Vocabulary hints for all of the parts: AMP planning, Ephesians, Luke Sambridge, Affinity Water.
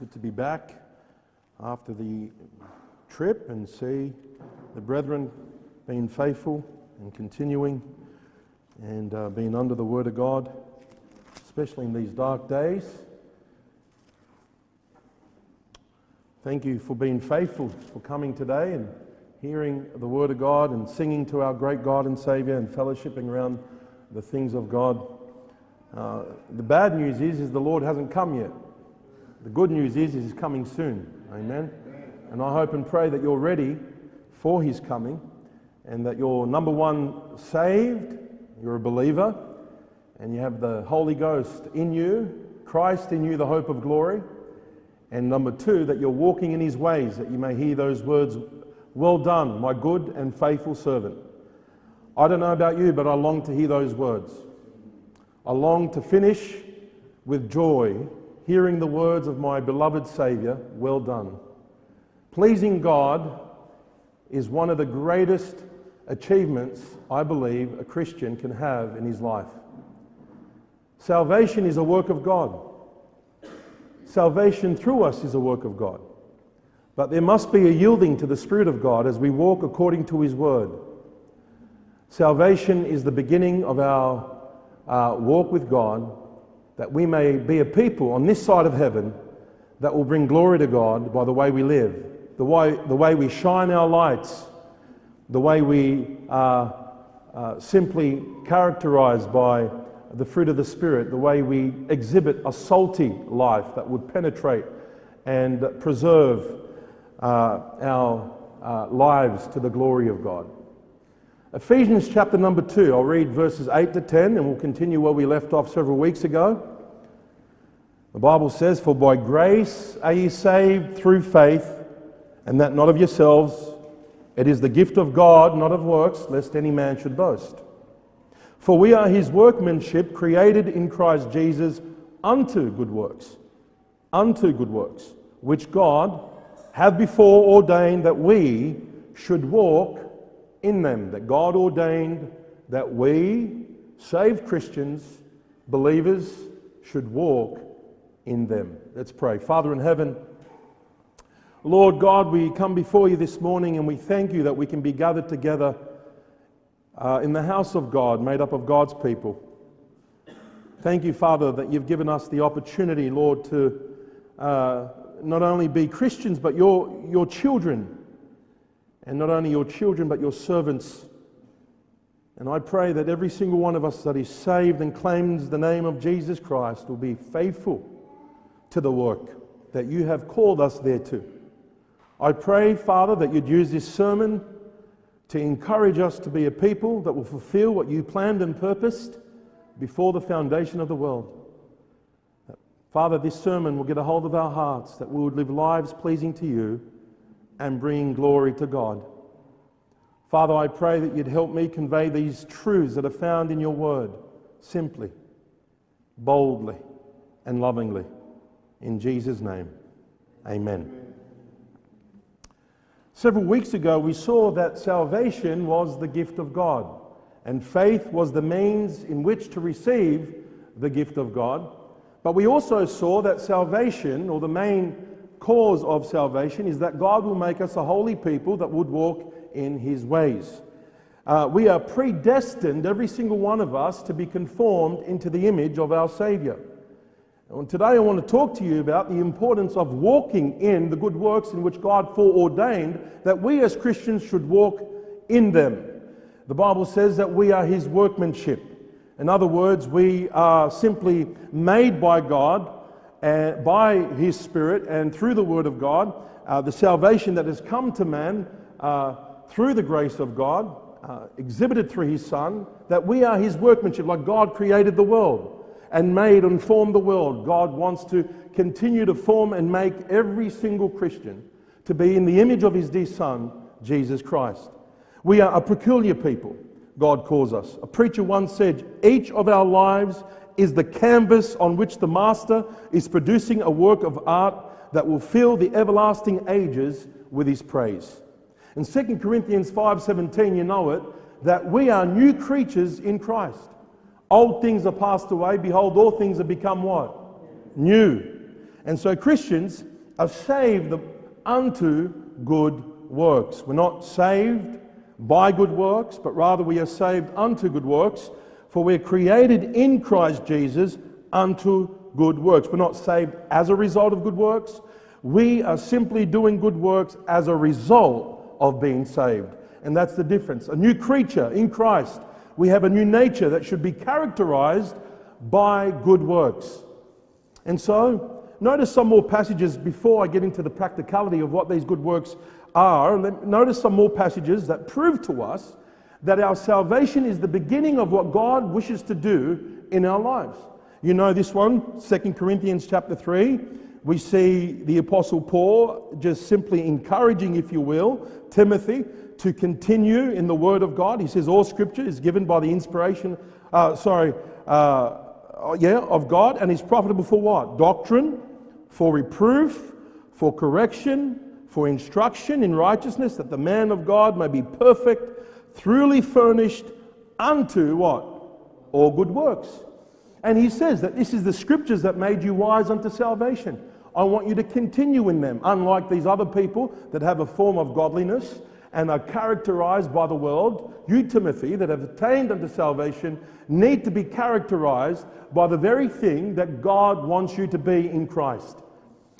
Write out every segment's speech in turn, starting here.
Good to be back after the trip and see the brethren being faithful and continuing and being under the Word of God, especially in these dark days. Thank you for being faithful, for coming today and hearing the Word of God and singing to our great God and Saviour and fellowshipping around the things of God. The bad news is the Lord hasn't come yet. The good news is He's coming soon. Amen. And I hope and pray that you're ready for His coming and that you're, number one, saved, you're a believer, and you have the Holy Ghost in you, Christ in you, the hope of glory, and number two, that you're walking in His ways, that you may hear those words, "Well done, my good and faithful servant." I don't know about you, but I long to hear those words. I long to finish with joy, hearing the words of my beloved Saviour, "Well done." Pleasing God is one of the greatest achievements, I believe, a Christian can have in his life. Salvation is a work of God. Salvation through us is a work of God. But there must be a yielding to the Spirit of God as we walk according to His Word. Salvation is the beginning of our walk with God, that we may be a people on this side of heaven that will bring glory to God by the way we live, the way we shine our lights, the way we are simply characterized by the fruit of the Spirit, the way we exhibit a salty life that would penetrate and preserve our lives to the glory of God. Ephesians chapter number 2, I'll read verses 8 to 10 and we'll continue where we left off several weeks ago. The Bible says, "For by grace are ye saved through faith, and that not of yourselves. It is the gift of God, not of works, lest any man should boast. For we are His workmanship, created in Christ Jesus unto good works, which God hath before ordained that we should walk in them," that God ordained that we, saved Christians, believers, should walk in them. Let's pray. Father in heaven, Lord God, we come before You this morning and we thank You that we can be gathered together in the house of God, made up of God's people. Thank You, Father, that You've given us the opportunity, Lord, to not only be Christians, but your children. And not only Your children, but Your servants. And I pray that every single one of us that is saved and claims the name of Jesus Christ will be faithful to the work that You have called us thereto. I pray, Father, that You'd use this sermon to encourage us to be a people that will fulfill what You planned and purposed before the foundation of the world. Father, this sermon will get a hold of our hearts, that we would live lives pleasing to You and bring glory to God. Father, I pray that You'd help me convey these truths that are found in Your Word simply, boldly, and lovingly. In Jesus' name, amen. Several weeks ago, we saw that salvation was the gift of God, and faith was the means in which to receive the gift of God. But we also saw that salvation, or the main cause of salvation, is that God will make us a holy people that would walk in His ways. We are predestined, every single one of us, to be conformed into the image of our Saviour. And today I want to talk to you about the importance of walking in the good works in which God foreordained that we as Christians should walk in them. The Bible says that we are His workmanship. In other words, we are simply made by God, by His Spirit and through the Word of God, the salvation that has come to man through the grace of God, exhibited through His Son, that we are His workmanship. Like God created the world and made and formed the world, God wants to continue to form and make every single Christian to be in the image of His dear Son, Jesus Christ. We are a peculiar people, God calls us. A preacher once said, each of our lives is the canvas on which the Master is producing a work of art that will fill the everlasting ages with His praise. In 2 Corinthians 5:17, you know it, that we are new creatures in Christ. Old things are passed away, behold, all things have become what? New. And so Christians are saved unto good works. We're not saved by good works, but rather we are saved unto good works, for we're created in Christ Jesus unto good works. We're not saved as a result of good works. We are simply doing good works as a result of being saved. And that's the difference. A new creature in Christ. We have a new nature that should be characterized by good works. And so, notice some more passages before I get into the practicality of what these good works are. Notice some more passages that prove to us that our salvation is the beginning of what God wishes to do in our lives. You know this one, 2 Corinthians chapter 3. We see the Apostle Paul just simply encouraging, if you will, Timothy to continue in the Word of God. He says all Scripture is given by the inspiration, of God, and is profitable for what? Doctrine, for reproof, for correction, for instruction in righteousness, that the man of God may be perfect, truly furnished unto what? All good works. And he says that this is the Scriptures that made you wise unto salvation. I want you to continue in them, unlike these other people that have a form of godliness and are characterized by the world. You, Timothy, that have attained unto salvation, need to be characterized by the very thing that God wants you to be in Christ.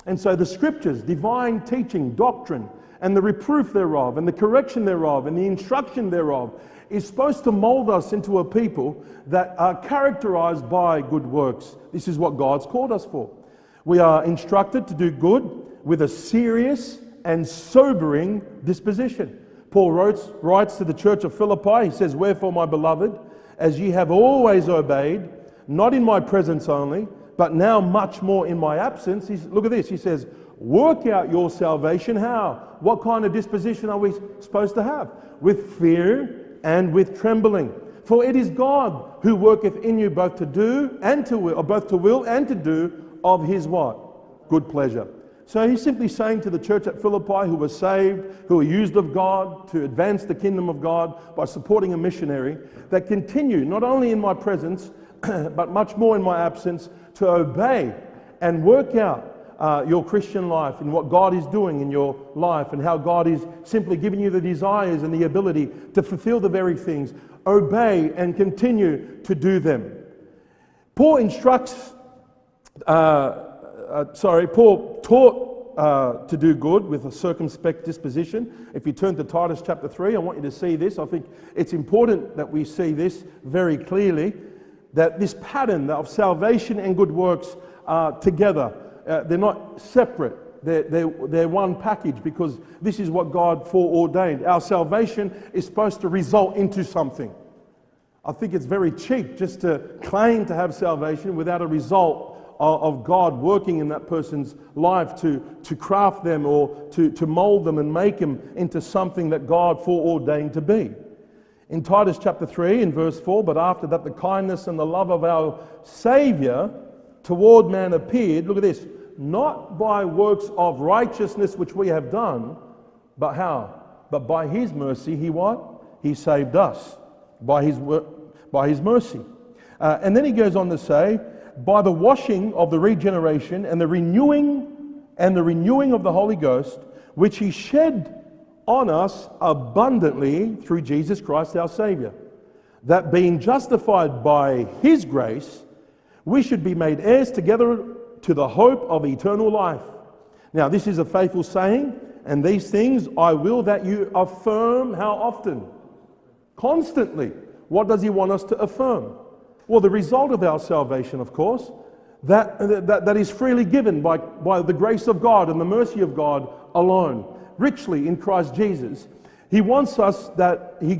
And so the Scriptures, divine teaching, doctrine, and the reproof thereof, and the correction thereof, and the instruction thereof, is supposed to mold us into a people that are characterized by good works. This is what God's called us for. We are instructed to do good with a serious and sobering disposition. Paul writes to the church of Philippi, he says, "Wherefore, my beloved, as ye have always obeyed, not in my presence only, but now much more in my absence," look at this, he says, "work out your salvation." How? What kind of disposition are we supposed to have? With fear and with trembling. For it is God who worketh in you both to do and to will, or both to will and to do of his what? Good pleasure. So he's simply saying to the church at Philippi who were saved, who were used of God to advance the kingdom of God by supporting a missionary, that continue not only in my presence, but much more in my absence, to obey and work out your Christian life and what God is doing in your life and how God is simply giving you the desires and the ability to fulfill the very things. Obey and continue to do them. Paul taught to do good with a circumspect disposition. If you turn to Titus chapter 3, I want you to see this. I think it's important that we see this very clearly, that this pattern of salvation and good works are together. They're not separate. They're one package, because this is what God foreordained. Our salvation is supposed to result into something. I think it's very cheap just to claim to have salvation without a result of God working in that person's life to craft them or to mold them and make them into something that God foreordained to be. In Titus chapter 3 in verse 4, "But after that the kindness and the love of our Saviour toward man appeared," look at this, "not by works of righteousness which we have done, but how? But by his mercy," he what? "He saved us by his mercy." And then he goes on to say, "by the washing of the regeneration and the renewing of the Holy Ghost, which he shed on us abundantly through Jesus Christ our Saviour, that being justified by his grace, we should be made heirs together to the hope of eternal life. Now this is a faithful saying, and these things I will that you affirm." How often? Constantly. What does he want us to affirm? Well, the result of our salvation, of course, that is freely given by the grace of God and the mercy of God alone, richly in Christ Jesus. He wants us that, he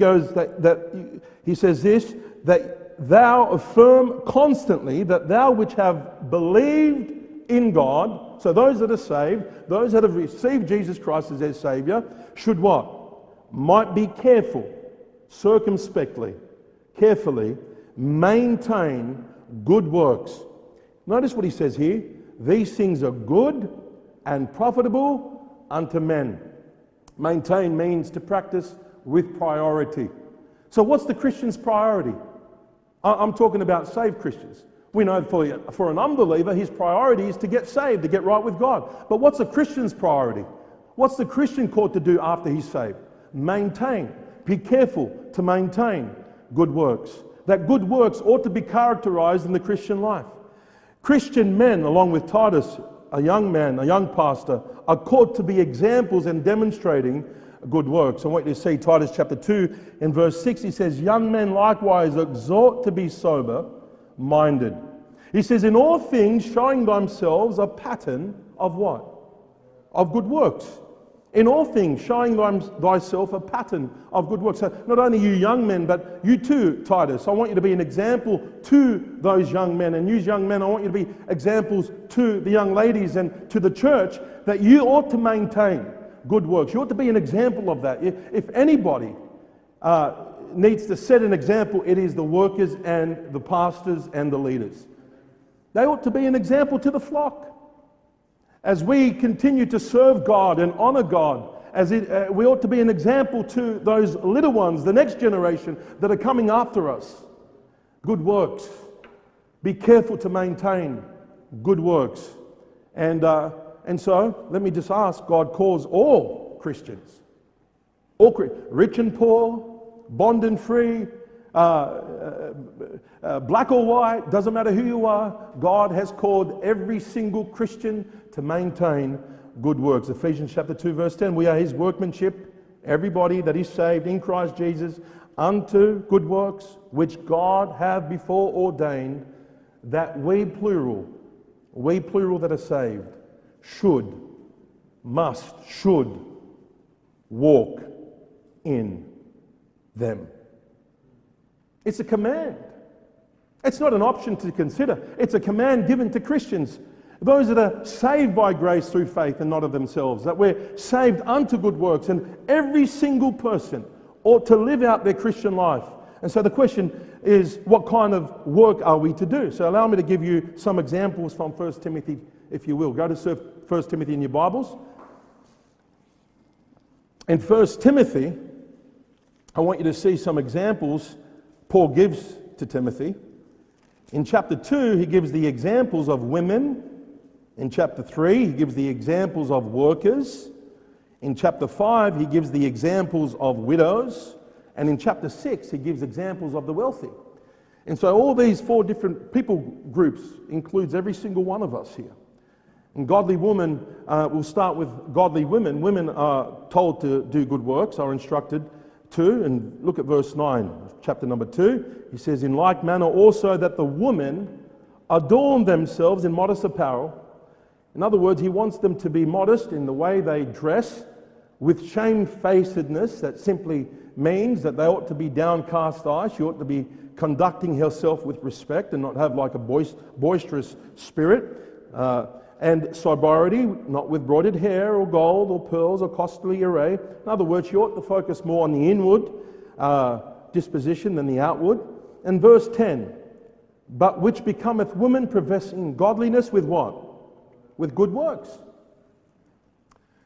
says this, that thou affirm constantly that thou which have believed in God, so those that are saved, those that have received Jesus Christ as their Saviour, should what? Might be careful, circumspectly, carefully, maintain good works. Notice what he says here. These things are good and profitable unto men. Maintain means to practice with priority. So what's the Christian's priority? I'm talking about saved Christians. We know for an unbeliever, his priority is to get saved, to get right with God. But what's a Christian's priority? What's the Christian called to do after he's saved? Maintain. Be careful to maintain good works. That good works ought to be characterized in the Christian life. Christian men, along with Titus, a young man, a young pastor, are called to be examples in demonstrating good works. I want you to see Titus chapter 2 and verse 6. He says, young men likewise exhort to be sober-minded. He says, in all things showing themselves a pattern of what? Of good works. In all things showing thyself a pattern of good works. So not only you young men, but you too, Titus. I want you to be an example to those young men. And you young men, I want you to be examples to the young ladies and to the church that you ought to maintain good works. You ought to be an example of that. If anybody needs to set an example, it is the workers and the pastors and the leaders. They ought to be an example to the flock. As we continue to serve God and honor God, we ought to be an example to those little ones, the next generation that are coming after us. Good works. Be careful to maintain good works. And so, let me just ask, God calls all Christians, rich and poor, bond and free, black or white, doesn't matter who you are, God has called every single Christian to maintain good works. Ephesians chapter 2 verse 10, we are his workmanship, everybody that is saved in Christ Jesus, unto good works which God hath before ordained that we plural that are saved, should walk in them. It's a command. It's not an option to consider. It's a command given to Christians, those that are saved by grace through faith and not of themselves, that we're saved unto good works, and every single person ought to live out their Christian life. And so the question is, what kind of work are we to do? So allow me to give you some examples from 1 Timothy, if you will. Go to 1 Timothy in your Bibles. In 1 Timothy, I want you to see some examples Paul gives to Timothy. In chapter 2, he gives the examples of women. In chapter 3, he gives the examples of workers. In chapter 5, he gives the examples of widows. And in chapter 6, he gives examples of the wealthy. And so all these four different people groups includes every single one of us here. And godly women, we'll start with godly women. Women are told to do good works, are instructed 2, and look at verse 9, chapter number 2. He says, in like manner also that the women adorn themselves in modest apparel. In other words, he wants them to be modest in the way they dress, with shamefacedness. That simply means that they ought to be downcast eyes. She ought to be conducting herself with respect and not have like a boisterous spirit. And sobriety, not with broided hair or gold or pearls or costly array. In other words, you ought to focus more on the inward disposition than the outward. And verse 10, but which becometh women professing godliness with what? With good works.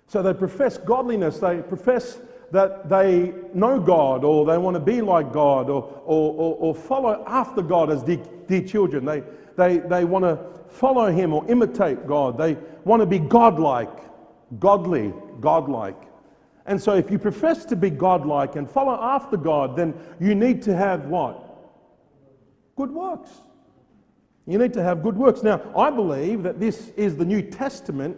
So they profess godliness, they profess that they know God, or they want to be like God, or follow after God as dear children. They want to follow him or imitate God. They want to be godlike. And so if you profess to be godlike and follow after God, then you need to have what? Good works. You need to have good works. Now, I believe that this is the New Testament,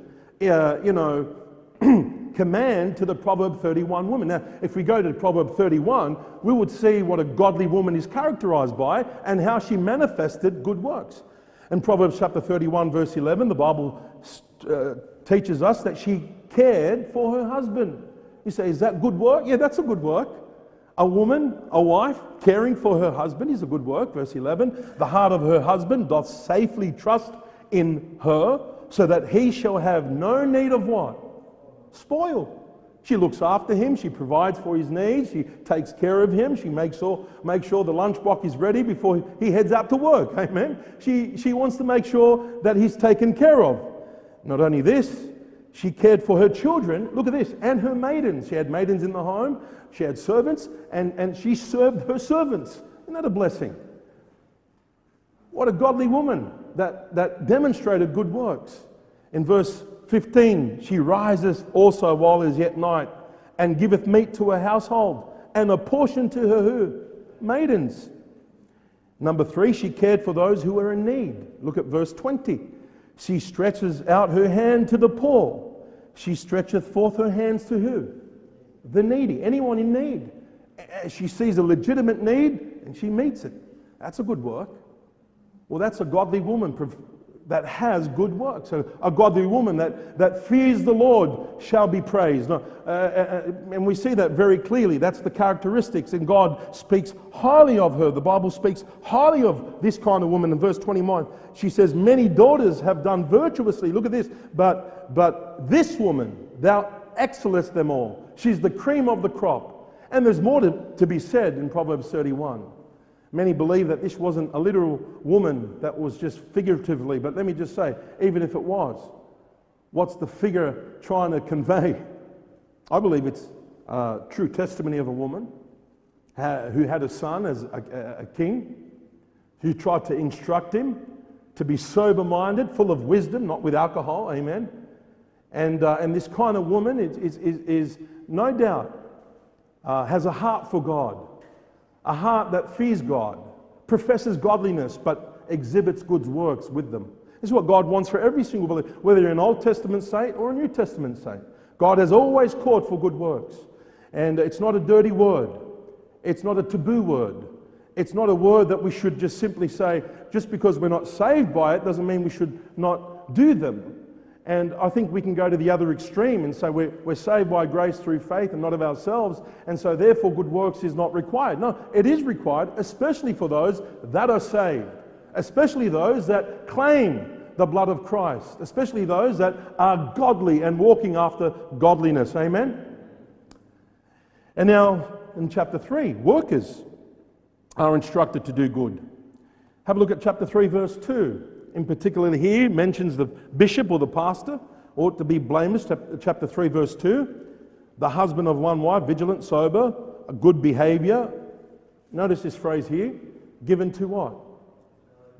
command to the Proverb 31 woman. Now, if we go to Proverb 31, we would see what a godly woman is characterized by and how she manifested good works. In Proverbs chapter 31 verse 11, the Bible teaches us that she cared for her husband. You say, is that good work? Yeah, that's a good work. A woman, a wife, caring for her husband is a good work. Verse 11, the heart of her husband doth safely trust in her, so that he shall have no need of what? Spoil. She looks after him, she provides for his needs, she takes care of him, she makes sure the lunchbox is ready before he heads out to work. Amen. She wants to make sure that he's taken care of. Not only this, she cared for her children, look at this, and her maidens. She had maidens in the home, she had servants, and she served her servants. Isn't that a blessing? What a godly woman that demonstrated good works. In verse 15, she riseth also while it is yet night, and giveth meat to her household, and a portion to her maidens. Number 3, she cared for those who were in need. Look at verse 20. She stretches out her hand to the poor. She stretcheth forth her hands to who? The needy, anyone in need. She sees a legitimate need and she meets it. That's a good work. Well, that's a godly woman that has good works. A godly woman that fears the Lord shall be praised. And we see that very clearly. That's the characteristics, and God speaks highly of her. The Bible speaks highly of this kind of woman. In verse 29, she says, many daughters have done virtuously. Look at this. But this woman, thou excellest them all. She's the cream of the crop. And there's more to be said in Proverbs 31. Many believe that this wasn't a literal woman that was just figuratively, but let me just say, even if it was, what's the figure trying to convey? I believe it's a true testimony of a woman who had a son as a king, who tried to instruct him to be sober-minded, full of wisdom, not with alcohol, amen. And this kind of woman is no doubt has a heart for God, a heart that fears God, professes godliness, but exhibits good works with them. This is what God wants for every single believer, whether you're an Old Testament saint or a New Testament saint. God has always called for good works. And it's not a dirty word. It's not a taboo word. It's not a word that we should just simply say, just because we're not saved by it doesn't mean we should not do them. And I think we can go to the other extreme and say we're saved by grace through faith and not of ourselves, and so therefore good works is not required. No, it is required, especially for those that are saved, especially those that claim the blood of Christ, especially those that are godly and walking after godliness. Amen? And now in chapter 3, workers are instructed to do good. Have a look at chapter 3, verse 2. In particular here, mentions the bishop or the pastor ought to be blameless, chapter 3, verse 2. The husband of one wife, vigilant, sober, a good behavior. Notice this phrase here, given to what?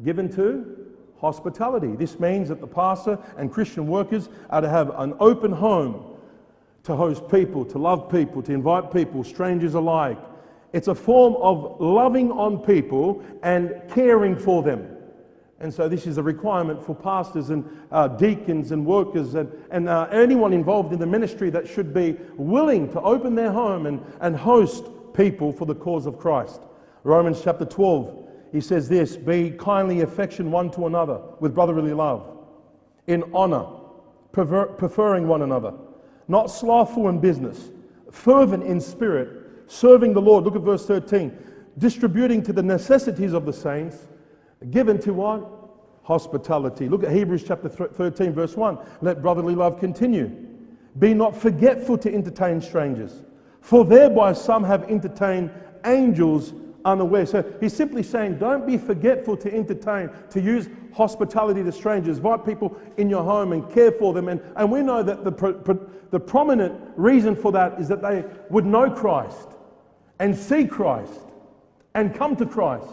Given to hospitality. This means that the pastor and Christian workers are to have an open home to host people, to love people, to invite people, strangers alike. It's a form of loving on people and caring for them. And so this is a requirement for pastors and deacons and workers and anyone involved in the ministry that should be willing to open their home and host people for the cause of Christ. Romans chapter 12, he says this, be kindly affectioned one to another with brotherly love, in honor, preferring one another, not slothful in business, fervent in spirit, serving the Lord. Look at verse 13, distributing to the necessities of the saints, given to what? Hospitality. Look at Hebrews chapter 13, verse 1. Let brotherly love continue. Be not forgetful to entertain strangers, for thereby some have entertained angels unaware. So he's simply saying, don't be forgetful to entertain, to use hospitality to strangers. Invite people in your home and care for them. And we know that the prominent reason for that is that they would know Christ and see Christ and come to Christ.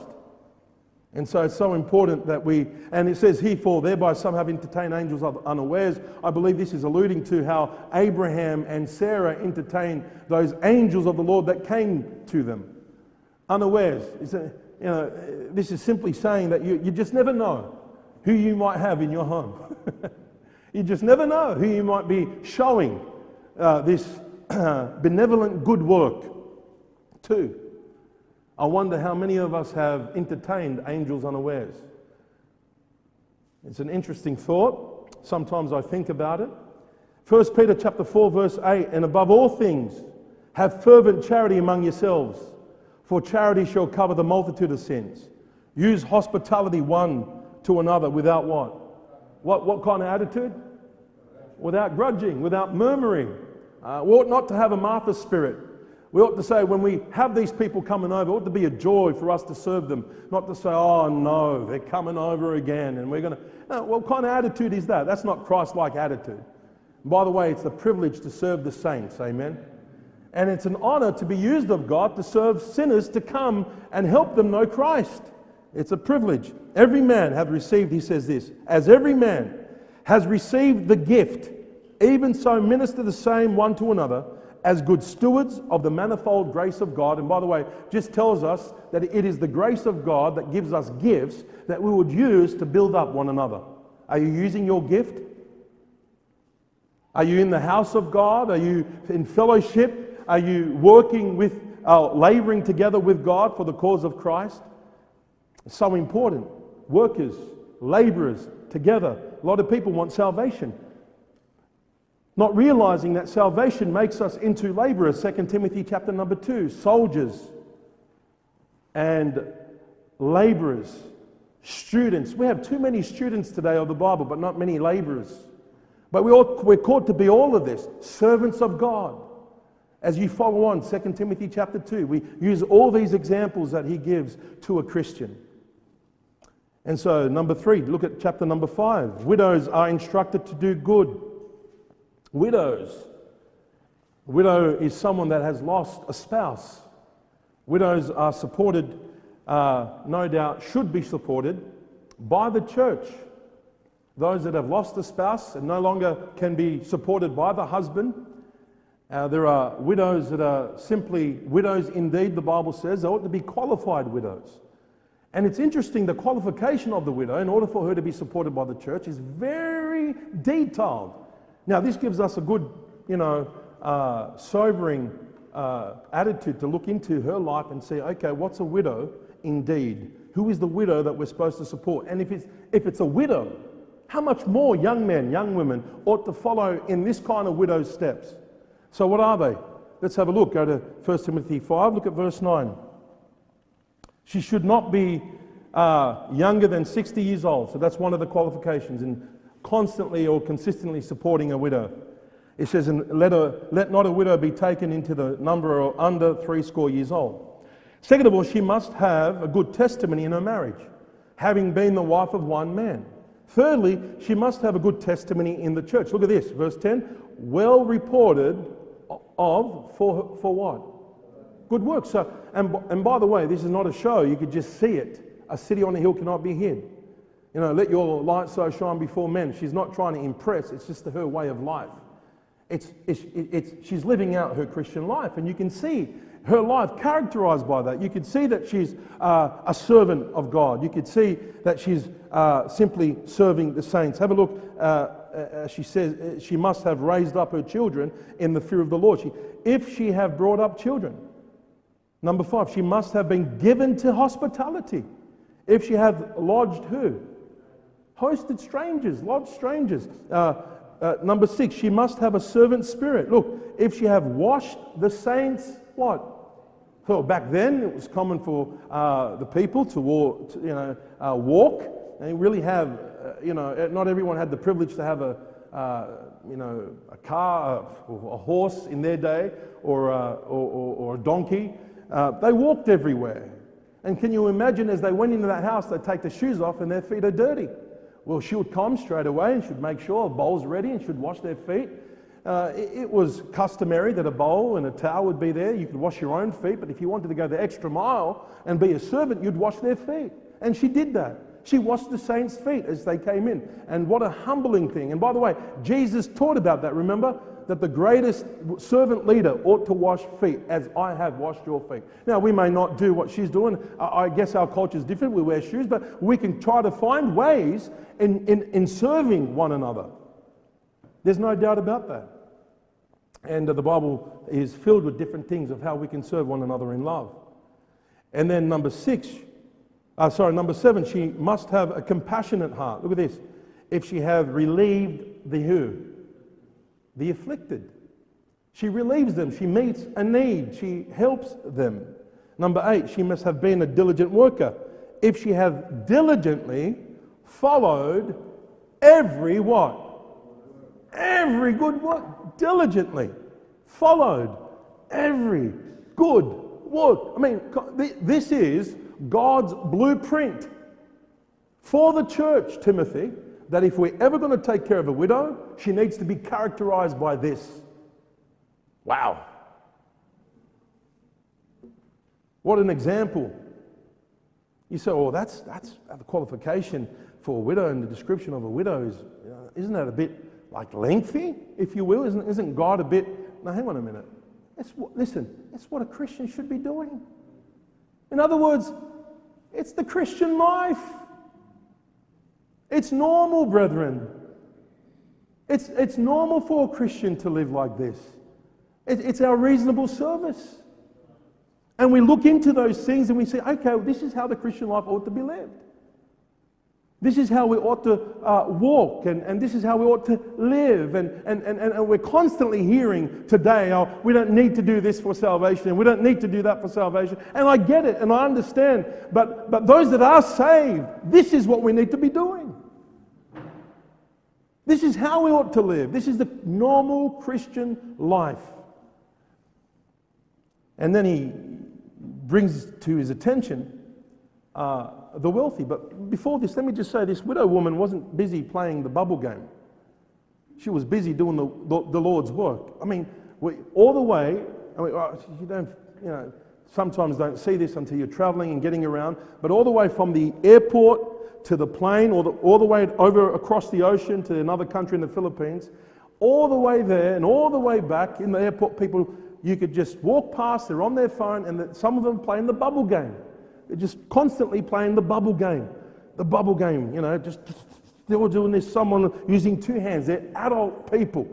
And so it's so important that and it says here, for thereby some have entertained angels unawares. I believe this is alluding to how Abraham and Sarah entertained those angels of the Lord that came to them. Unawares. This is simply saying that you just never know who you might have in your home. You just never know who you might be showing this benevolent good work to. I wonder how many of us have entertained angels unawares. It's an interesting thought. Sometimes I think about it. 1 Peter chapter 4 verse 8, and above all things, have fervent charity among yourselves, for charity shall cover the multitude of sins. Use hospitality one to another without what? What kind of attitude? Without grudging, without murmuring. We ought not to have a Martha spirit. We ought to say, when we have these people coming over, it ought to be a joy for us to serve them, not to say, oh no, they're coming over again and we're going to... No, what kind of attitude is that? That's not Christ-like attitude. And by the way, it's the privilege to serve the saints, amen? And it's an honor to be used of God to serve sinners, to come and help them know Christ. It's a privilege. Every man hath received, he says this, as every man has received the gift, even so minister the same one to another, as good stewards of the manifold grace of God. And by the way, just tells us that it is the grace of God that gives us gifts that we would use to build up one another. Are you using your gift? Are you in the house of God? Are you in fellowship? Are you working with, laboring together with God for the cause of Christ? It's so important. Workers, laborers together. A lot of people want salvation, not realizing that salvation makes us into laborers. 2 Timothy chapter number 2, soldiers and laborers, students. We have too many students today of the Bible, but not many laborers. But we're called to be all of this, servants of God. As you follow on, 2 Timothy chapter 2, we use all these examples that he gives to a Christian. And so, number 3, look at chapter number 5. Widows are instructed to do good. Widows. A widow is someone that has lost a spouse. Widows are supported, no doubt should be supported, by the church. Those that have lost a spouse and no longer can be supported by the husband. There are widows that are simply widows indeed, the Bible says. They ought to be qualified widows. And it's interesting, the qualification of the widow, in order for her to be supported by the church, is very detailed. Now, this gives us a good, sobering attitude to look into her life and say, okay, what's a widow indeed? Who is the widow that we're supposed to support? And if it's a widow, how much more young men, young women ought to follow in this kind of widow's steps? So what are they? Let's have a look. Go to 1 Timothy 5, look at verse 9. She should not be younger than 60 years old. So that's one of the qualifications. And constantly or consistently supporting a widow. It says, let not a widow be taken into the number or under 80 years old. Second of all, she must have a good testimony in her marriage, having been the wife of one man. Thirdly, she must have a good testimony in the church. Look at this, verse 10, well reported of, for what? Good works. So, and by the way, this is not a show, you could just see it. A city on a hill cannot be hid. Let your light so shine before men. She's not trying to impress. It's just her way of life. She's living out her Christian life. And you can see her life characterized by that. You can see that she's a servant of God. You can see that she's simply serving the saints. Have a look. She says she must have raised up her children in the fear of the Lord. If she have brought up children. Number 5, she must have been given to hospitality. If she have lodged who? Hosted strangers, lodged strangers. Number 6, she must have a servant spirit. Look, if she have washed the saints, what? So back then it was common for the people to walk. They really have, not everyone had the privilege to have a car, or a horse in their day, or a donkey. They walked everywhere. And can you imagine as they went into that house, they take their shoes off and their feet are dirty. Well, she would come straight away and should make sure a bowl's ready and should wash their feet. It was customary that a bowl and a towel would be there. You could wash your own feet, but if you wanted to go the extra mile and be a servant, you'd wash their feet. And she did that. She washed the saints' feet as they came in. And what a humbling thing. And by the way, Jesus taught about that, remember? That the greatest servant leader ought to wash feet as I have washed your feet. Now, we may not do what she's doing. I guess our culture is different. We wear shoes, but we can try to find ways in serving one another. There's no doubt about that. And the Bible is filled with different things of how we can serve one another in love. And then number 7, she must have a compassionate heart. Look at this. If she have relieved the who? The afflicted. She relieves them. She meets a need. She helps them. Number 8, she must have been a diligent worker. If she have diligently followed every what? Every good work. Diligently followed every good work. I mean, this is God's blueprint for the church, Timothy. That if we're ever going to take care of a widow, she needs to be characterized by this. Wow. What an example. You say, oh, that's the qualification for a widow, and the description of a widow is, isn't that a bit like lengthy, if you will? Isn't God a bit, now hang on a minute. That's what a Christian should be doing. In other words, it's the Christian life. It's normal, brethren. It's normal for a Christian to live like this. It's our reasonable service. And we look into those things and we say, okay, well, this is how the Christian life ought to be lived. This is how we ought to walk, and this is how we ought to live. And we're constantly hearing today, oh, we don't need to do this for salvation, and we don't need to do that for salvation. And I get it, and I understand. But those that are saved, this is what we need to be doing. This is how we ought to live. This is the normal Christian life. And then he brings to his attention the wealthy. But before this, let me just say this widow woman wasn't busy playing the bubble game. She was busy doing the Lord's work. I mean, sometimes don't see this until you're traveling and getting around, but all the way from the airport to the plane, or all the way over across the ocean to another country in the Philippines, all the way there and all the way back in the airport, people, you could just walk past, they're on their phone, and some of them playing the bubble game. They're just constantly playing the bubble game. The bubble game, they were doing this, someone using two hands. They're adult people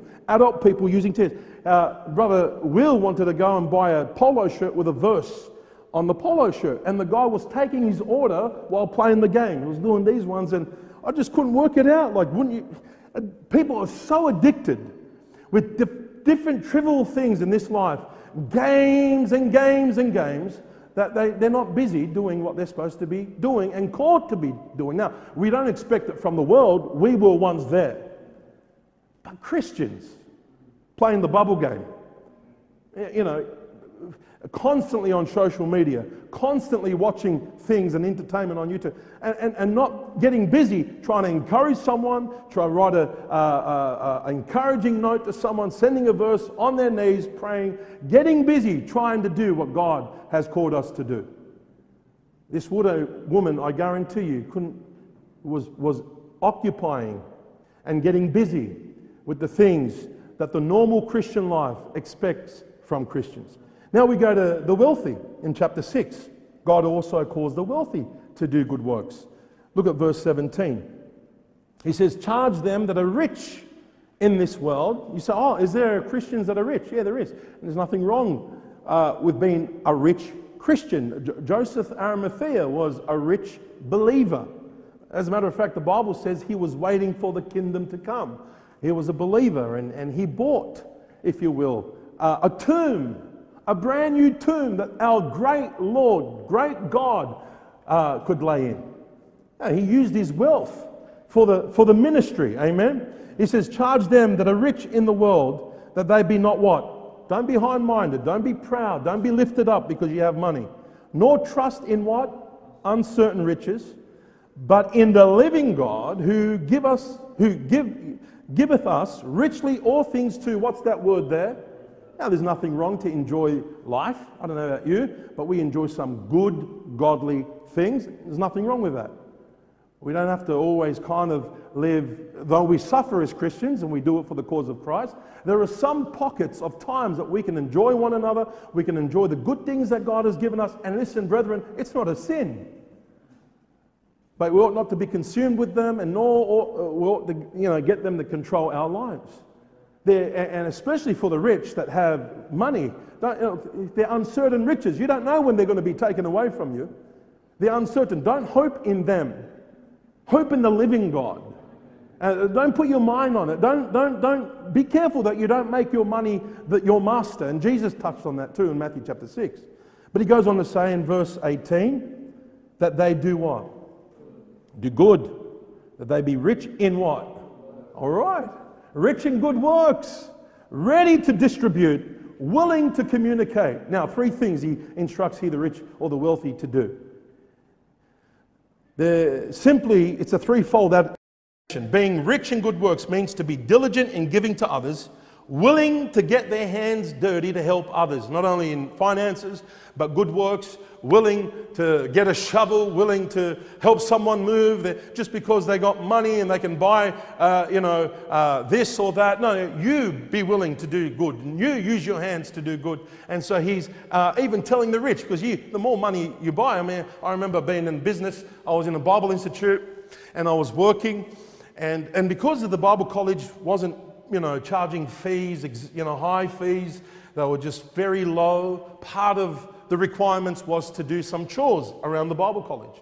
using two hands. Brother Will wanted to go and buy a polo shirt with a verse on the polo shirt, and the guy was taking his order while playing the game. He was doing these ones, and I just couldn't work it out. Like, wouldn't you? People are so addicted with different trivial things in this life, games and games and games, that they're not busy doing what they're supposed to be doing and called to be doing. Now, we don't expect it from the world. We were once there. But Christians playing the bubble game, constantly on social media, constantly watching things and entertainment on YouTube, and not getting busy trying to encourage someone, try to write an encouraging note to someone, sending a verse, on their knees, praying, getting busy trying to do what God has called us to do. This widow woman, I guarantee you, was occupying and getting busy with the things that the normal Christian life expects from Christians. Now we go to the wealthy in chapter 6. God also calls the wealthy to do good works. Look at verse 17. He says, charge them that are rich in this world. You say, oh, is there Christians that are rich? Yeah, there is. And there's nothing wrong with being a rich Christian. Joseph Arimathea was a rich believer. As a matter of fact, the Bible says he was waiting for the kingdom to come. He was a believer, and he bought, if you will, a tomb. A brand new tomb that our great Lord, great God, could lay in. He used his wealth for the ministry, amen? He says, charge them that are rich in the world, that they be not what? Don't be high-minded, don't be proud, don't be lifted up because you have money. Nor trust in what? Uncertain riches, but in the living God who giveth us richly all things to, what's that word there? Now, there's nothing wrong to enjoy life. I don't know about you, but we enjoy some good, godly things. There's nothing wrong with that. We don't have to always kind of live, though we suffer as Christians and we do it for the cause of Christ. There are some pockets of times that we can enjoy one another. We can enjoy the good things that God has given us. And listen, brethren, it's not a sin. But we ought not to be consumed with them, and nor we ought to, get them to control our lives. And especially for the rich that have money, they're uncertain riches. You don't know when they're going to be taken away from you. They're uncertain. Don't hope in them. Hope in the living God. Don't put your mind on it. Don't. Be careful that you don't make your money that your master. And Jesus touched on that too in Matthew chapter 6. But he goes on to say in verse 18 that they do what? Do good. That they be rich in what? All right. Rich in good works, ready to distribute, willing to communicate. Now, three things he instructs here the rich or the wealthy to do. It's a threefold admonition. Being rich in good works means to be diligent in giving to others, willing to get their hands dirty to help others, not only in finances, but good works, willing to get a shovel, willing to help someone move just because they got money and they can buy, this or that. No, you be willing to do good. You use your hands to do good. And so he's even telling the rich, because the more money you buy. I mean, I remember being in business. I was in a Bible institute and I was working, and because of the Bible college wasn't, charging fees, high fees. They were just very low. Part of the requirements was to do some chores around the Bible college.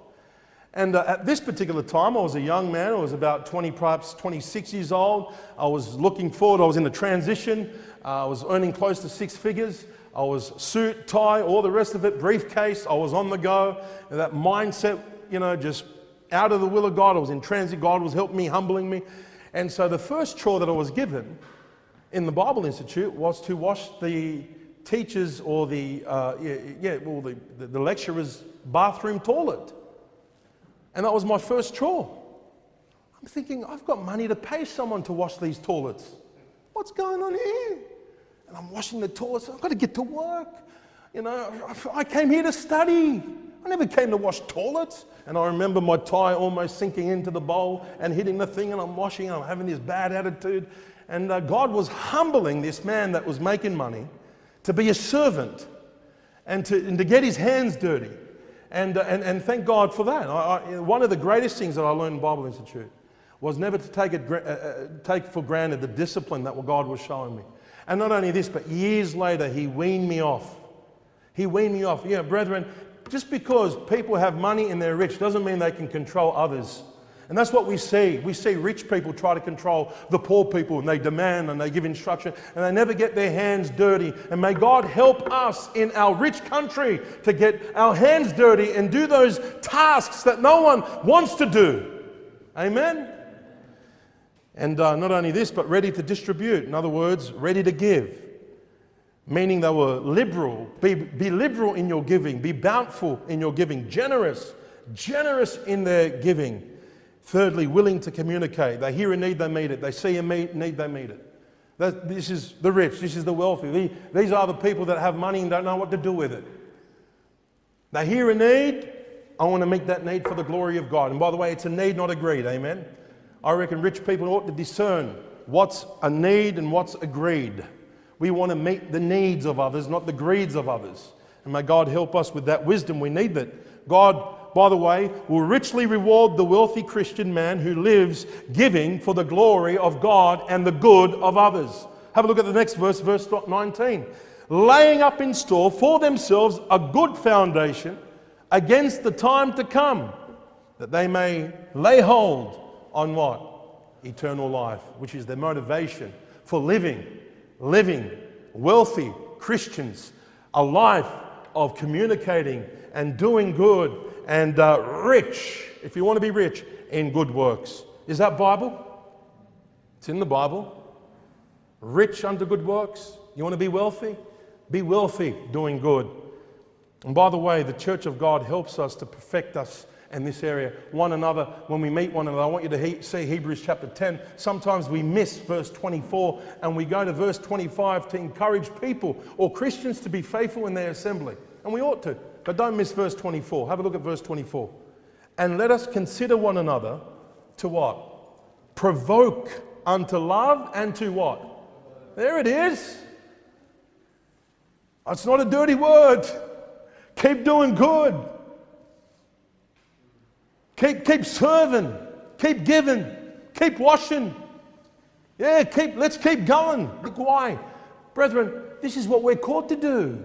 And at this particular time, I was a young man. I was about 20, perhaps 26 years old. I was looking forward. I was in a transition. I was earning close to six figures. I was suit, tie, all the rest of it, briefcase. I was on the go. And that mindset, just out of the will of God. I was in transit. God was helping me, humbling me. And so the first chore that I was given in the Bible Institute was to wash the teachers or the lecturer's bathroom toilet. And that was my first chore. I'm thinking, I've got money to pay someone to wash these toilets. What's going on here? And I'm washing the toilets. I've got to get to work. I came here to study. I never came to wash toilets. And I remember my tie almost sinking into the bowl and hitting the thing, and I'm washing, and I'm having this bad attitude. And God was humbling this man that was making money to be a servant and to get his hands dirty. And thank God for that. One of the greatest things that I learned in Bible Institute was never to take for granted the discipline that God was showing me. And not only this, but years later, he weaned me off. He weaned me off. Brethren, just because people have money and they're rich doesn't mean they can control others. And that's what we see. We see rich people try to control the poor people, and they demand and they give instruction, and they never get their hands dirty. And may God help us in our rich country to get our hands dirty and do those tasks that no one wants to do. Amen? And not only this, but ready to distribute. In other words, ready to give. Meaning they were liberal. Be liberal in your giving. Be bountiful in your giving. Generous in their giving. Thirdly, willing to communicate. They hear a need, they meet it. They see a need, they meet it. This is the rich. This is the wealthy. These are the people that have money and don't know what to do with it. They hear a need. I want to meet that need for the glory of God. And by the way, it's a need, not a greed. Amen. I reckon rich people ought to discern what's a need and what's a greed. We want to meet the needs of others, not the greeds of others. And may God help us with that wisdom. We need that. God, by the way, will richly reward the wealthy Christian man who lives giving for the glory of God and the good of others. Have a look at the next verse, verse 19. Laying up in store for themselves a good foundation against the time to come, that they may lay hold on what? Eternal life, which is their motivation for living wealthy Christians, a life of communicating and doing good and rich, if you want to be rich, in good works. Is that Bible? It's in the Bible. Rich unto good works. You want to be wealthy? Be wealthy doing good. And by the way, the Church of God helps us to perfect us in this area. One another, when we meet one another, I want you to see Hebrews chapter 10. Sometimes we miss verse 24 and we go to verse 25 to encourage people or Christians to be faithful in their assembly. And we ought to, but don't miss verse 24. Have a look at verse 24. And let us consider one another to what? Provoke unto love and to what? There it is. It's not a dirty word. Keep doing good. Keep serving, keep giving, keep washing. Let's keep going. Look why. Brethren, this is what we're called to do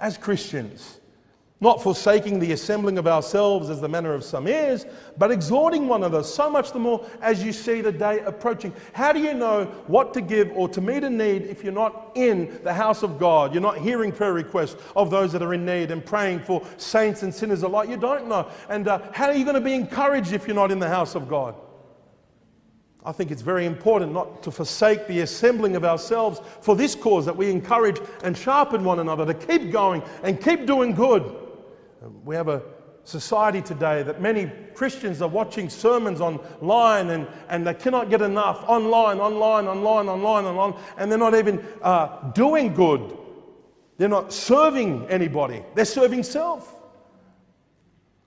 as Christians. Not forsaking the assembling of ourselves as the manner of some is, but exhorting one another, so much the more as you see the day approaching. How do you know what to give or to meet a need if you're not in the house of God? You're not hearing prayer requests of those that are in need and praying for saints and sinners alike. You don't know. And how are you going to be encouraged if you're not in the house of God? I think it's very important not to forsake the assembling of ourselves for this cause, that we encourage and sharpen one another to keep going and keep doing good. We have a society today that many Christians are watching sermons online and they cannot get enough online, and they're not even doing good. They're not serving anybody. They're serving self.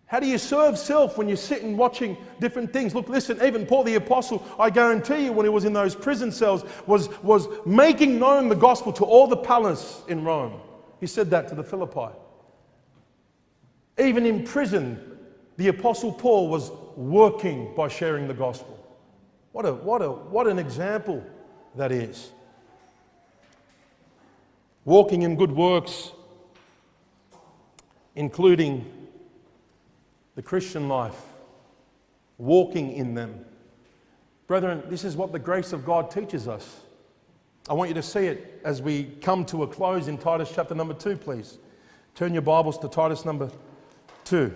How do you serve self when you're sitting watching different things? Look, listen, even Paul the Apostle, I guarantee you when he was in those prison cells, was making known the gospel to all the palace in Rome. He said that to the Philippi. Even in prison, the Apostle Paul was working by sharing the gospel. What an example that is. Walking in good works, including the Christian life, walking in them. Brethren, this is what the grace of God teaches us. I want you to see it as we come to a close in Titus chapter number 2, please. Turn your Bibles to Titus number 2.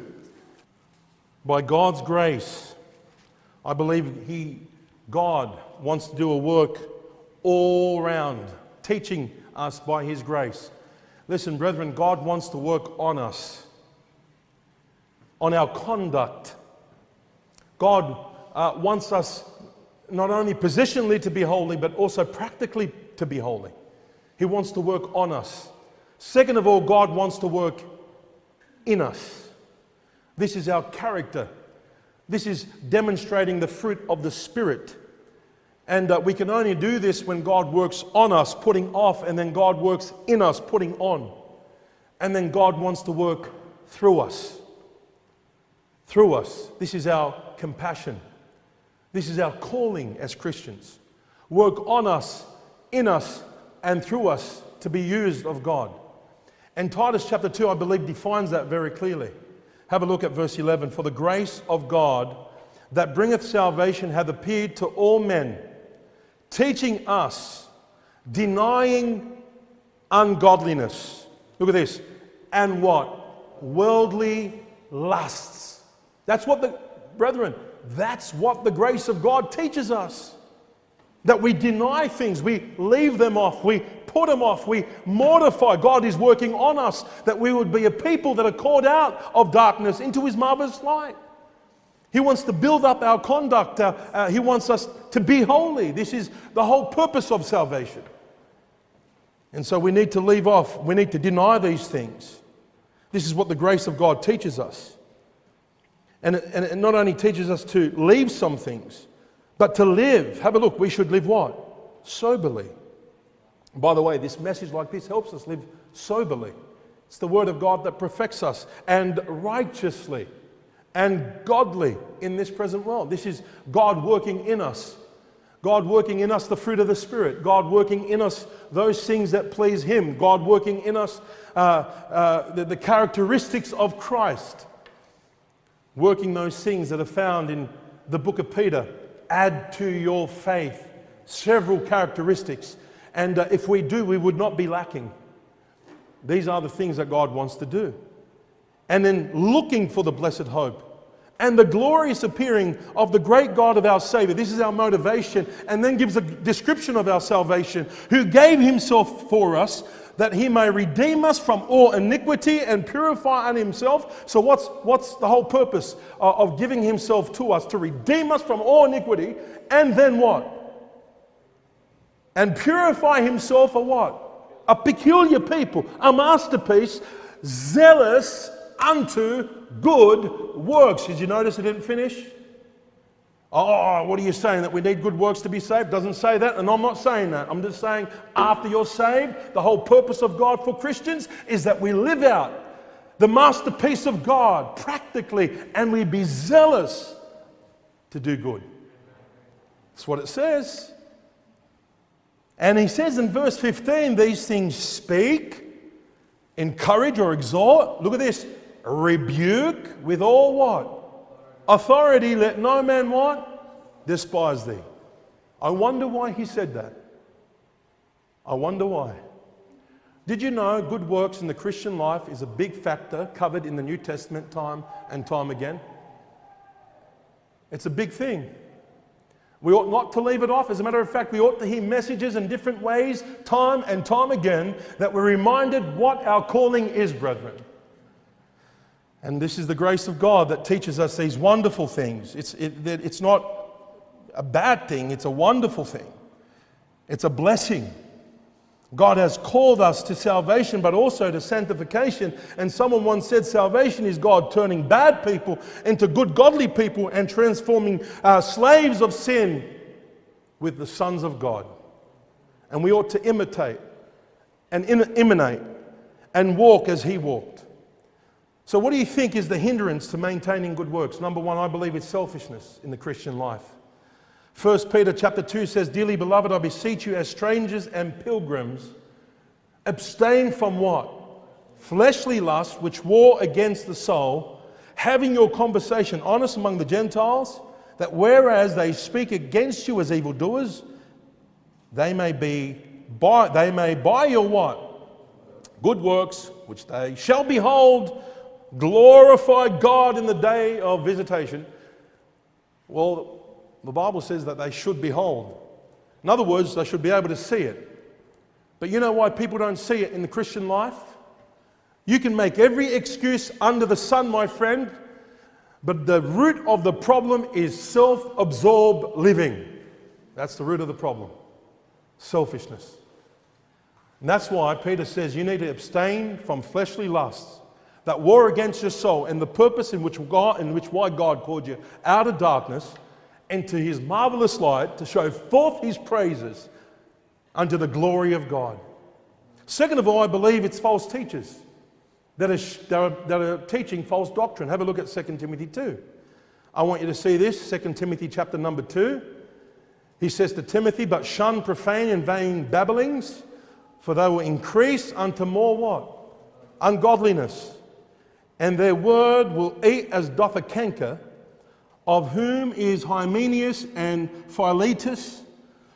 By God's grace, I believe God wants to do a work all round, teaching us by His grace. Listen, brethren, God wants to work on us, on our conduct. God wants us not only positionally to be holy, but also practically to be holy. He wants to work on us. Second of all, God wants to work in us. This is our character. This is demonstrating the fruit of the Spirit. And we can only do this when God works on us, putting off, and then God works in us, putting on. And then God wants to work through us. Through us. This is our compassion. This is our calling as Christians. Work on us, in us, and through us to be used of God. And Titus chapter 2, I believe, defines that very clearly. Have a look at verse 11. For the grace of God that bringeth salvation hath appeared to all men, teaching us, denying ungodliness. Look at this. And what? Worldly lusts. That's what the grace of God teaches us. That we deny things, we leave them off, we put them off, we mortify. God is working on us that we would be a people that are called out of darkness into His marvelous light. He wants to build up our conduct. He wants us to be holy. This is the whole purpose of salvation. And so we need to leave off. We need to deny these things. This is what the grace of God teaches us. And it not only teaches us to leave some things, but to live. Have a look. We should live what? Soberly. By the way, this message like this helps us live soberly. It's the word of God that perfects us, and righteously and godly in this present world. This is God working in us. God working in us the fruit of the Spirit. God working in us those things that please Him. God working in us the characteristics of Christ. Working those things that are found in the book of Peter. Add to your faith several characteristics. And if we do, we would not be lacking. These are the things that God wants to do. And then looking for the blessed hope and the glorious appearing of the great God of our Savior. This is our motivation, and then gives a description of our salvation, who gave Himself for us that He may redeem us from all iniquity and purify unto Himself. So what's the whole purpose of giving Himself to us? To redeem us from all iniquity, and then what? And purify Himself a what? A peculiar people, a masterpiece, zealous unto good works. Did you notice it didn't finish? Oh, what are you saying? That we need good works to be saved? Doesn't say that, and I'm not saying that. I'm just saying after you're saved, the whole purpose of God for Christians is that we live out the masterpiece of God practically, and we be zealous to do good. That's what it says. And he says in verse 15, these things speak, encourage or exhort. Look at this. Rebuke with all what? Authority. Let no man what? Despise thee. I wonder why he said that. I wonder why. Did you know good works in the Christian life is a big factor covered in the New Testament time and time again? It's a big thing. We ought not to leave it off. As a matter of fact, we ought to hear messages in different ways, time and time again, that we're reminded what our calling is, brethren. And this is the grace of God that teaches us these wonderful things. It's not a bad thing, it's a wonderful thing. It's a blessing. God has called us to salvation, but also to sanctification. And someone once said, salvation is God turning bad people into good, godly people and transforming slaves of sin with the sons of God. And we ought to imitate and emanate and walk as He walked. So what do you think is the hindrance to maintaining good works? Number one, I believe it's selfishness in the Christian life. 1 Peter chapter 2 says, dearly beloved, I beseech you as strangers and pilgrims, abstain from what? Fleshly lusts which war against the soul, having your conversation honest among the Gentiles, that whereas they speak against you as evildoers, they may by your what? Good works, which they shall behold, glorify God in the day of visitation. Well, the Bible says that they should behold. In other words, they should be able to see it. But you know why people don't see it in the Christian life? You can make every excuse under the sun, my friend, but the root of the problem is self-absorbed living. That's the root of the problem. Selfishness. And that's why Peter says you need to abstain from fleshly lusts that war against your soul, and the purpose why God called you out of darkness and to His marvelous light, to show forth His praises unto the glory of God. Second of all, I believe it's false teachers that are teaching false doctrine. Have a look at 2 Timothy 2. I want you to see this, 2 Timothy chapter number 2. He says to Timothy, but shun profane and vain babblings, for they will increase unto more what? Ungodliness. And their word will eat as doth a canker, of whom is Hymenaeus and Philetus,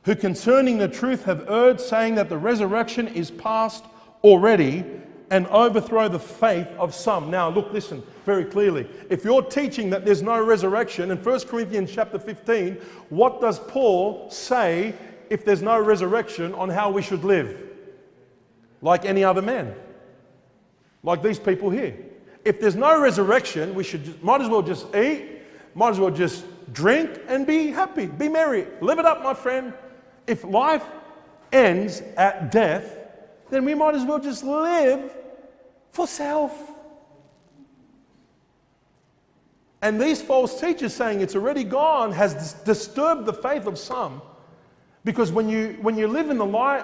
who concerning the truth have erred, saying that the resurrection is past already, and overthrow the faith of some. Now look, listen very clearly. If you're teaching that there's no resurrection, in 1 Corinthians chapter 15, what does Paul say if there's no resurrection on how we should live? Like any other man. Like these people here. If there's no resurrection, we should might as well just eat, might as well just drink and be happy, be merry. Live it up, my friend. If life ends at death, then we might as well just live for self. And these false teachers saying it's already gone has disturbed the faith of some, because when you live in the light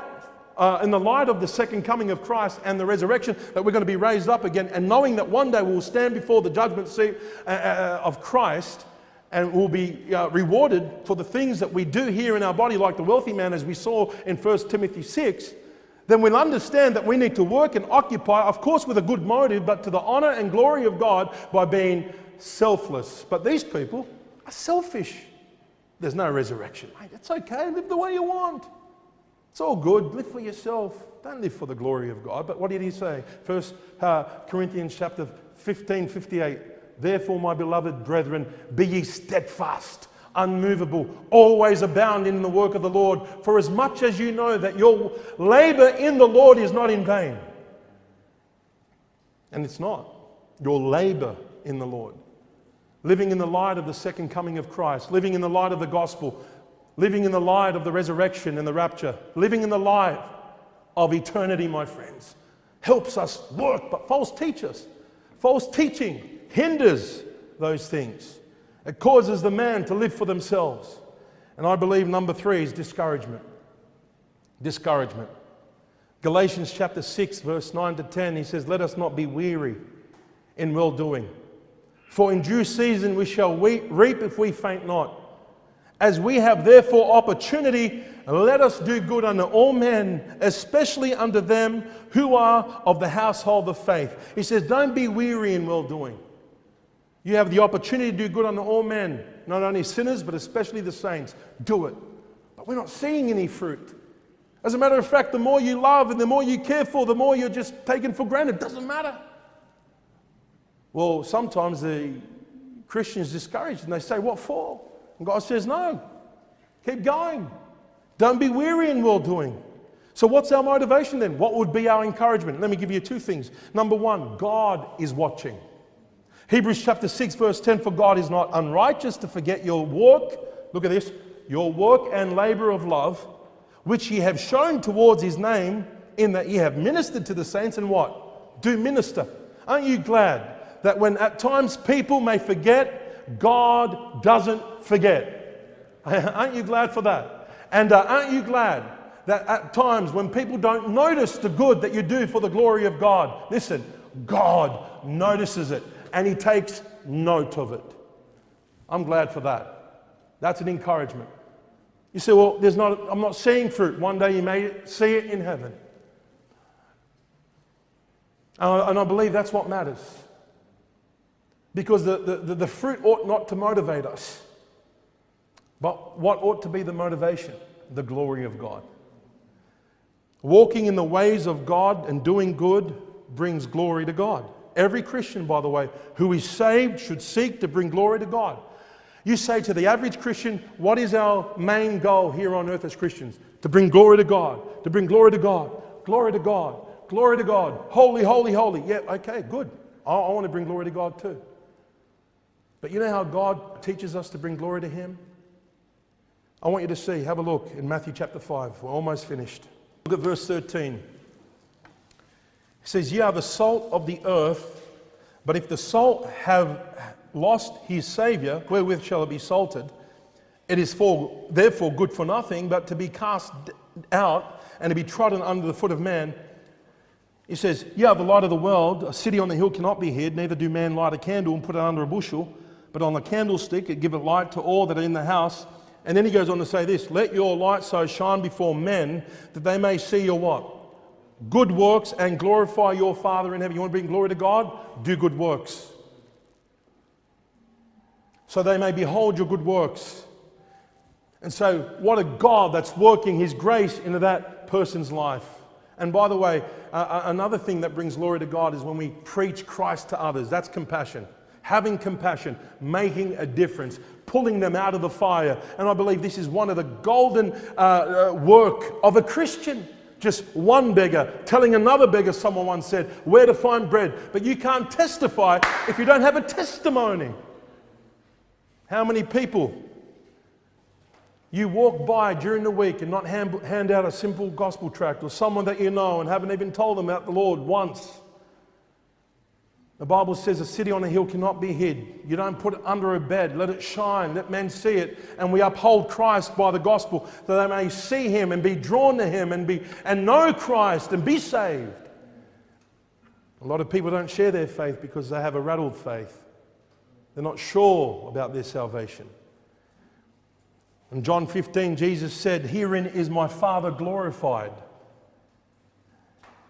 of the second coming of Christ and the resurrection, that we're going to be raised up again, and knowing that one day we'll stand before the judgment seat of Christ and we'll be rewarded for the things that we do here in our body, like the wealthy man, as we saw in 1 Timothy 6, then we'll understand that we need to work and occupy, of course with a good motive, but to the honor and glory of God by being selfless. But these people are selfish. There's no resurrection. Mate, it's okay, live the way you want. It's all good, live for yourself. Don't live for the glory of God. But what did he say? 1 Corinthians chapter 15, 58. Therefore, my beloved brethren, be ye steadfast, unmovable, always abound in the work of the Lord, for as much as you know that your labor in the Lord is not in vain. And it's not. Your labor in the Lord. Living in the light of the second coming of Christ, living in the light of the gospel, living in the light of the resurrection and the rapture, living in the light of eternity, my friends, helps us work. But false teachers, false teaching hinders those things. It causes the man to live for themselves. And I believe number three is discouragement. Discouragement. Galatians chapter 6, verse 9 to 10, he says, let us not be weary in well-doing, for in due season we shall reap if we faint not. As we have therefore opportunity, let us do good unto all men, especially unto them who are of the household of faith. He says, don't be weary in well-doing. You have the opportunity to do good unto all men, not only sinners, but especially the saints. Do it. But we're not seeing any fruit. As a matter of fact, the more you love and the more you care for, the more you're just taken for granted. It doesn't matter. Well, sometimes the Christians discourage and they say, what for? And God says, no, keep going. Don't be weary in well-doing. So what's our motivation then? What would be our encouragement? Let me give you two things. Number one, God is watching. Hebrews chapter 6 verse 10, for God is not unrighteous to forget your work. Look at this. Your work and labor of love, which ye have shown towards his name, in that ye have ministered to the saints and what? Do minister. Aren't you glad that when at times people may forget, God doesn't forget? Aren't you glad for that? And aren't you glad that at times when people don't notice the good that you do for the glory of God, listen, God notices it and he takes note of it. I'm glad for that. That's an encouragement. You say, well, I'm not seeing fruit. One day you may see it in heaven. And I believe that's what matters. Because the fruit ought not to motivate us. But what ought to be the motivation? The glory of God. Walking in the ways of God and doing good brings glory to God. Every Christian, by the way, who is saved should seek to bring glory to God. You say to the average Christian, what is our main goal here on earth as Christians? To bring glory to God, to bring glory to God, glory to God, glory to God, holy, holy, holy. Yeah, okay, good. I want to bring glory to God too. But you know how God teaches us to bring glory to him? I want you to see, have a look in Matthew chapter 5. We're almost finished. Look at verse 13. It says, ye are the salt of the earth, but if the salt have lost his saviour, wherewith shall it be salted? It is therefore good for nothing, but to be cast out and to be trodden under the foot of man. He says, ye are the light of the world. A city on the hill cannot be hid, neither do men light a candle and put it under a bushel, but on the candlestick it giveth light to all that are in the house. And then he goes on to say this, let your light so shine before men that they may see your what? Good works, and glorify your Father in heaven. You want to bring glory to God? Do good works. So they may behold your good works. And so what a God that's working his grace into that person's life. And by the way, another thing that brings glory to God is when we preach Christ to others. That's compassion. Having compassion, making a difference, pulling them out of the fire. And I believe this is one of the golden work of a Christian. Just one beggar telling another beggar, someone once said, where to find bread. But you can't testify if you don't have a testimony. How many people you walk by during the week and not hand out a simple gospel tract, or someone that you know and haven't even told them about the Lord once. The Bible says a city on a hill cannot be hid. You don't put it under a bed. Let it shine. Let men see it. And we uphold Christ by the gospel, that they may see him and be drawn to him and know Christ and be saved. A lot of people don't share their faith because they have a rattled faith. They're not sure about their salvation. In John 15, Jesus said, herein is my Father glorified,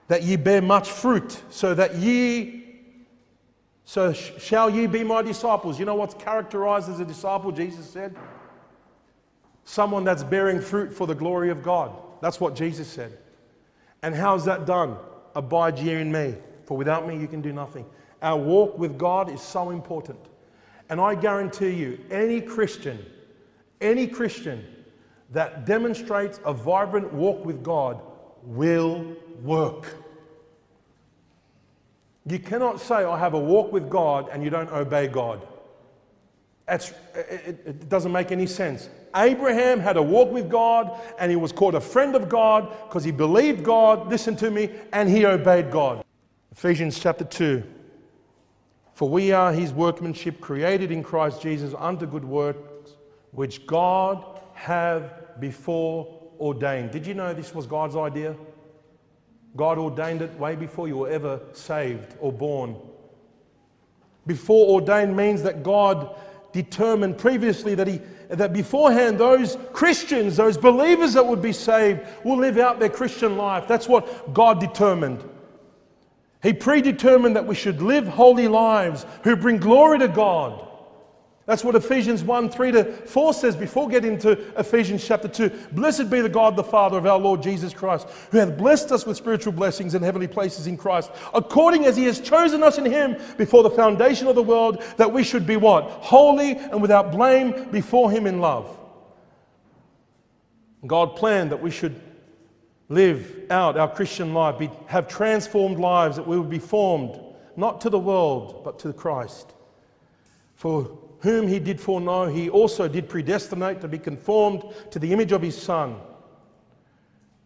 that ye bear much fruit, so shall ye be my disciples. You know what's characterized as a disciple, Jesus said? Someone that's bearing fruit for the glory of God. That's what Jesus said. And how's that done? Abide ye in me, for without me you can do nothing. Our walk with God is so important. And I guarantee you, any Christian that demonstrates a vibrant walk with God will work. You cannot say, I have a walk with God, and you don't obey God. It doesn't make any sense. Abraham had a walk with God, and he was called a friend of God because he believed God, listen to me, and he obeyed God. Ephesians chapter 2. For we are his workmanship, created in Christ Jesus unto good works, which God have before ordained. Did you know this was God's idea? God ordained it way before you were ever saved or born. Before ordained means that God determined previously that beforehand those Christians, those believers that would be saved, will live out their Christian life. That's what God determined. He predetermined that we should live holy lives who bring glory to God. That's what Ephesians 1:3-4 says before getting to Ephesians chapter 2. Blessed be the God, the Father of our Lord Jesus Christ, who hath blessed us with spiritual blessings in heavenly places in Christ, according as he has chosen us in him before the foundation of the world, that we should be what? Holy and without blame before him in love. God planned that we should live out our Christian life, have transformed lives, that we would be formed, not to the world, but to Christ. For whom he did foreknow, he also did predestinate to be conformed to the image of his Son,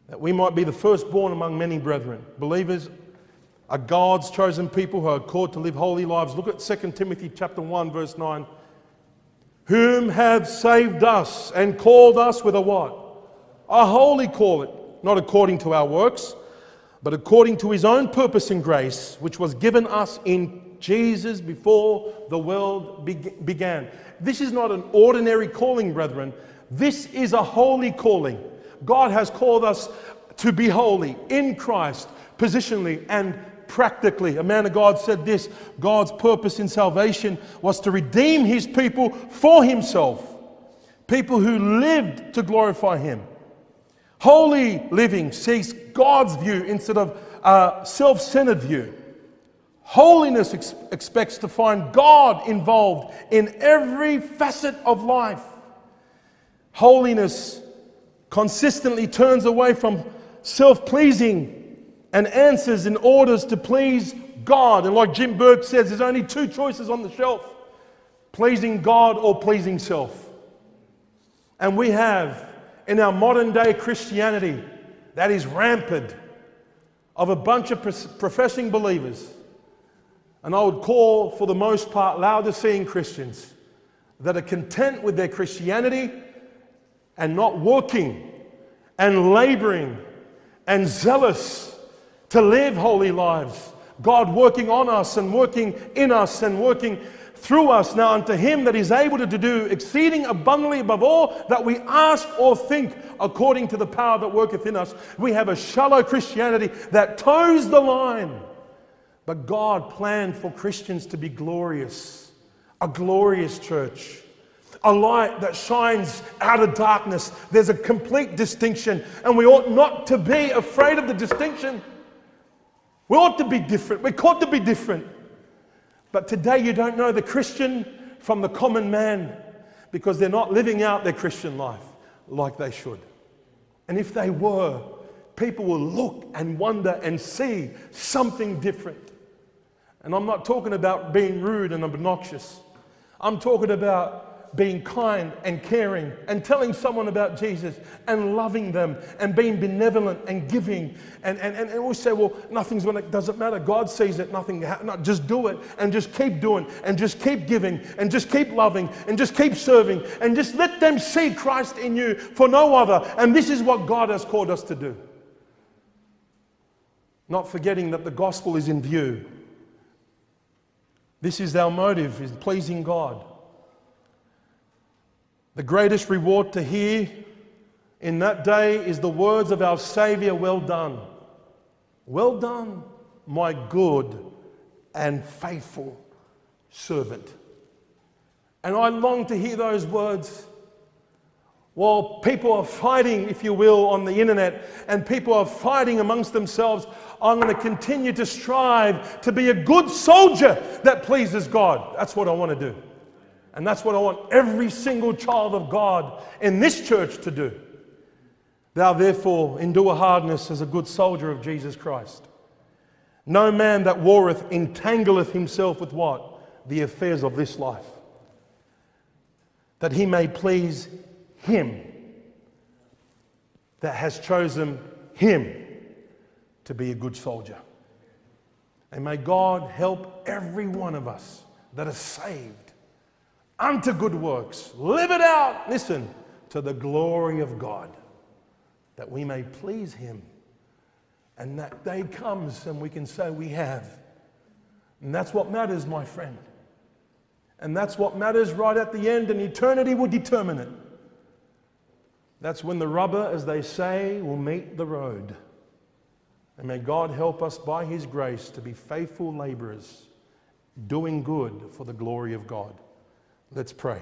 that we might be the firstborn among many brethren. Believers are God's chosen people who are called to live holy lives. Look at 2 Timothy chapter 1, verse 9. Whom have saved us and called us with a what? A holy calling, not according to our works, but according to his own purpose and grace, which was given us in Jesus before the world began. This is not an ordinary calling, brethren. This is a holy calling. God has called us to be holy in Christ, positionally and practically. A man of God said this: God's purpose in salvation was to redeem his people for himself, people who lived to glorify him. Holy living seeks God's view instead of a self-centered view. Holiness expects to find God involved in every facet of life. Holiness consistently turns away from self-pleasing and answers in orders to please God. And like Jim Burke says, there's only two choices on the shelf: pleasing God or pleasing self. And we have in our modern day Christianity that is rampant of a bunch of professing believers, and I would call for the most part Laodicean Christians, that are content with their Christianity and not working and laboring and zealous to live holy lives. God working on us and working in us and working through us now unto him that is able to do exceeding abundantly above all that we ask or think, according to the power that worketh in us. We have a shallow Christianity that toes the line. But God planned for Christians to be glorious, a glorious church, a light that shines out of darkness. There's a complete distinction, and we ought not to be afraid of the distinction. We ought to be different. We're called to be different. But today you don't know the Christian from the common man because they're not living out their Christian life like they should. And if they were, people will look and wonder and see something different. And I'm not talking about being rude and obnoxious. I'm talking about being kind and caring and telling someone about Jesus and loving them and being benevolent and giving. And always say, well, nothing's going to, doesn't matter. God sees it. Nothing, no, just do it and just keep doing and just keep giving and just keep loving and just keep serving and just let them see Christ in you for no other. And this is what God has called us to do. Not forgetting that the gospel is in view. This is our motive, is pleasing God. The greatest reward to hear in that day is the words of our Savior, well done, my good and faithful servant. And I long to hear those words. While people are fighting, if you will, on the internet, and people are fighting amongst themselves, I'm going to continue to strive to be a good soldier that pleases God. That's what I want to do. And that's what I want every single child of God in this church to do. Thou therefore endure hardness as a good soldier of Jesus Christ. No man that warreth entangleth himself with what? The affairs of this life. That he may please him that has chosen him to be a good soldier. And may God help every one of us that is saved unto good works. Live it out, listen, to the glory of God, that we may please him. And that day comes and we can say we have. And that's what matters, my friend. And that's what matters right at the end, and eternity will determine it. That's when the rubber, as they say, will meet the road. And may God help us by his grace to be faithful laborers, doing good for the glory of God. Let's pray.